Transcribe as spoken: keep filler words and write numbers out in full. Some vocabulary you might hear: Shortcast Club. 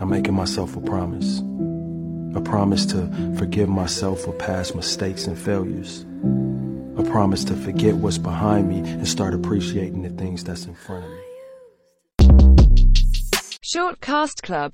I'm making myself a promise. A promise to forgive myself for past mistakes and failures. A promise to forget what's behind me and start appreciating the things that's in front of me. Shortcast Club.